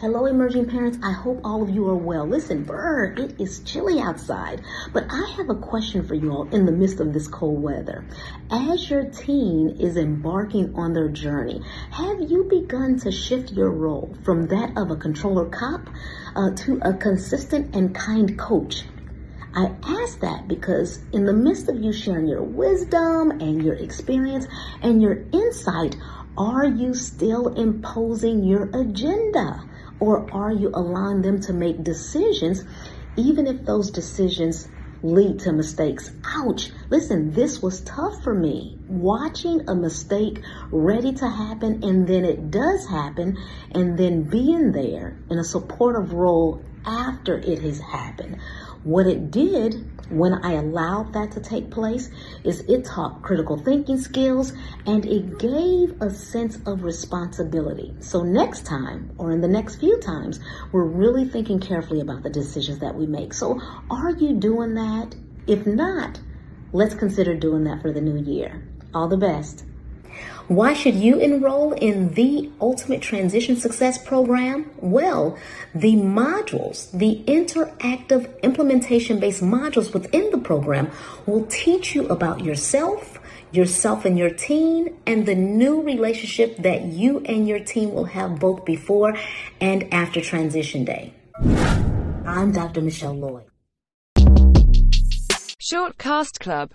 Hello, emerging parents. I hope all of you are well. Listen, Bird, it is chilly outside, but I have a question for you all in the midst of this cold weather. As your teen is embarking on their journey, have you begun to shift your role from that of a controller cop to a consistent and kind coach? I ask that because in the midst of you sharing your wisdom and your experience and your insight, are you still imposing your agenda? Or are you allowing them to make decisions, even if those decisions lead to mistakes? Ouch. Listen, this was tough for me. Watching a mistake ready to happen, and then it does happen, and then being there in a supportive role after it has happened. What it did when I allowed that to take place is it taught critical thinking skills, and it gave a sense of responsibility. So next time, or in the next few times, we're really thinking carefully about the decisions that we make. So are you doing that? If not, let's consider doing that for the new year. All the best. Why should you enroll in the Ultimate Transition Success Program? Well, the modules, the interactive implementation-based modules within the program will teach you about yourself and your teen, and the new relationship that you and your teen will have both before and after transition day. I'm Dr. Michelle Lloyd. Shortcast Club.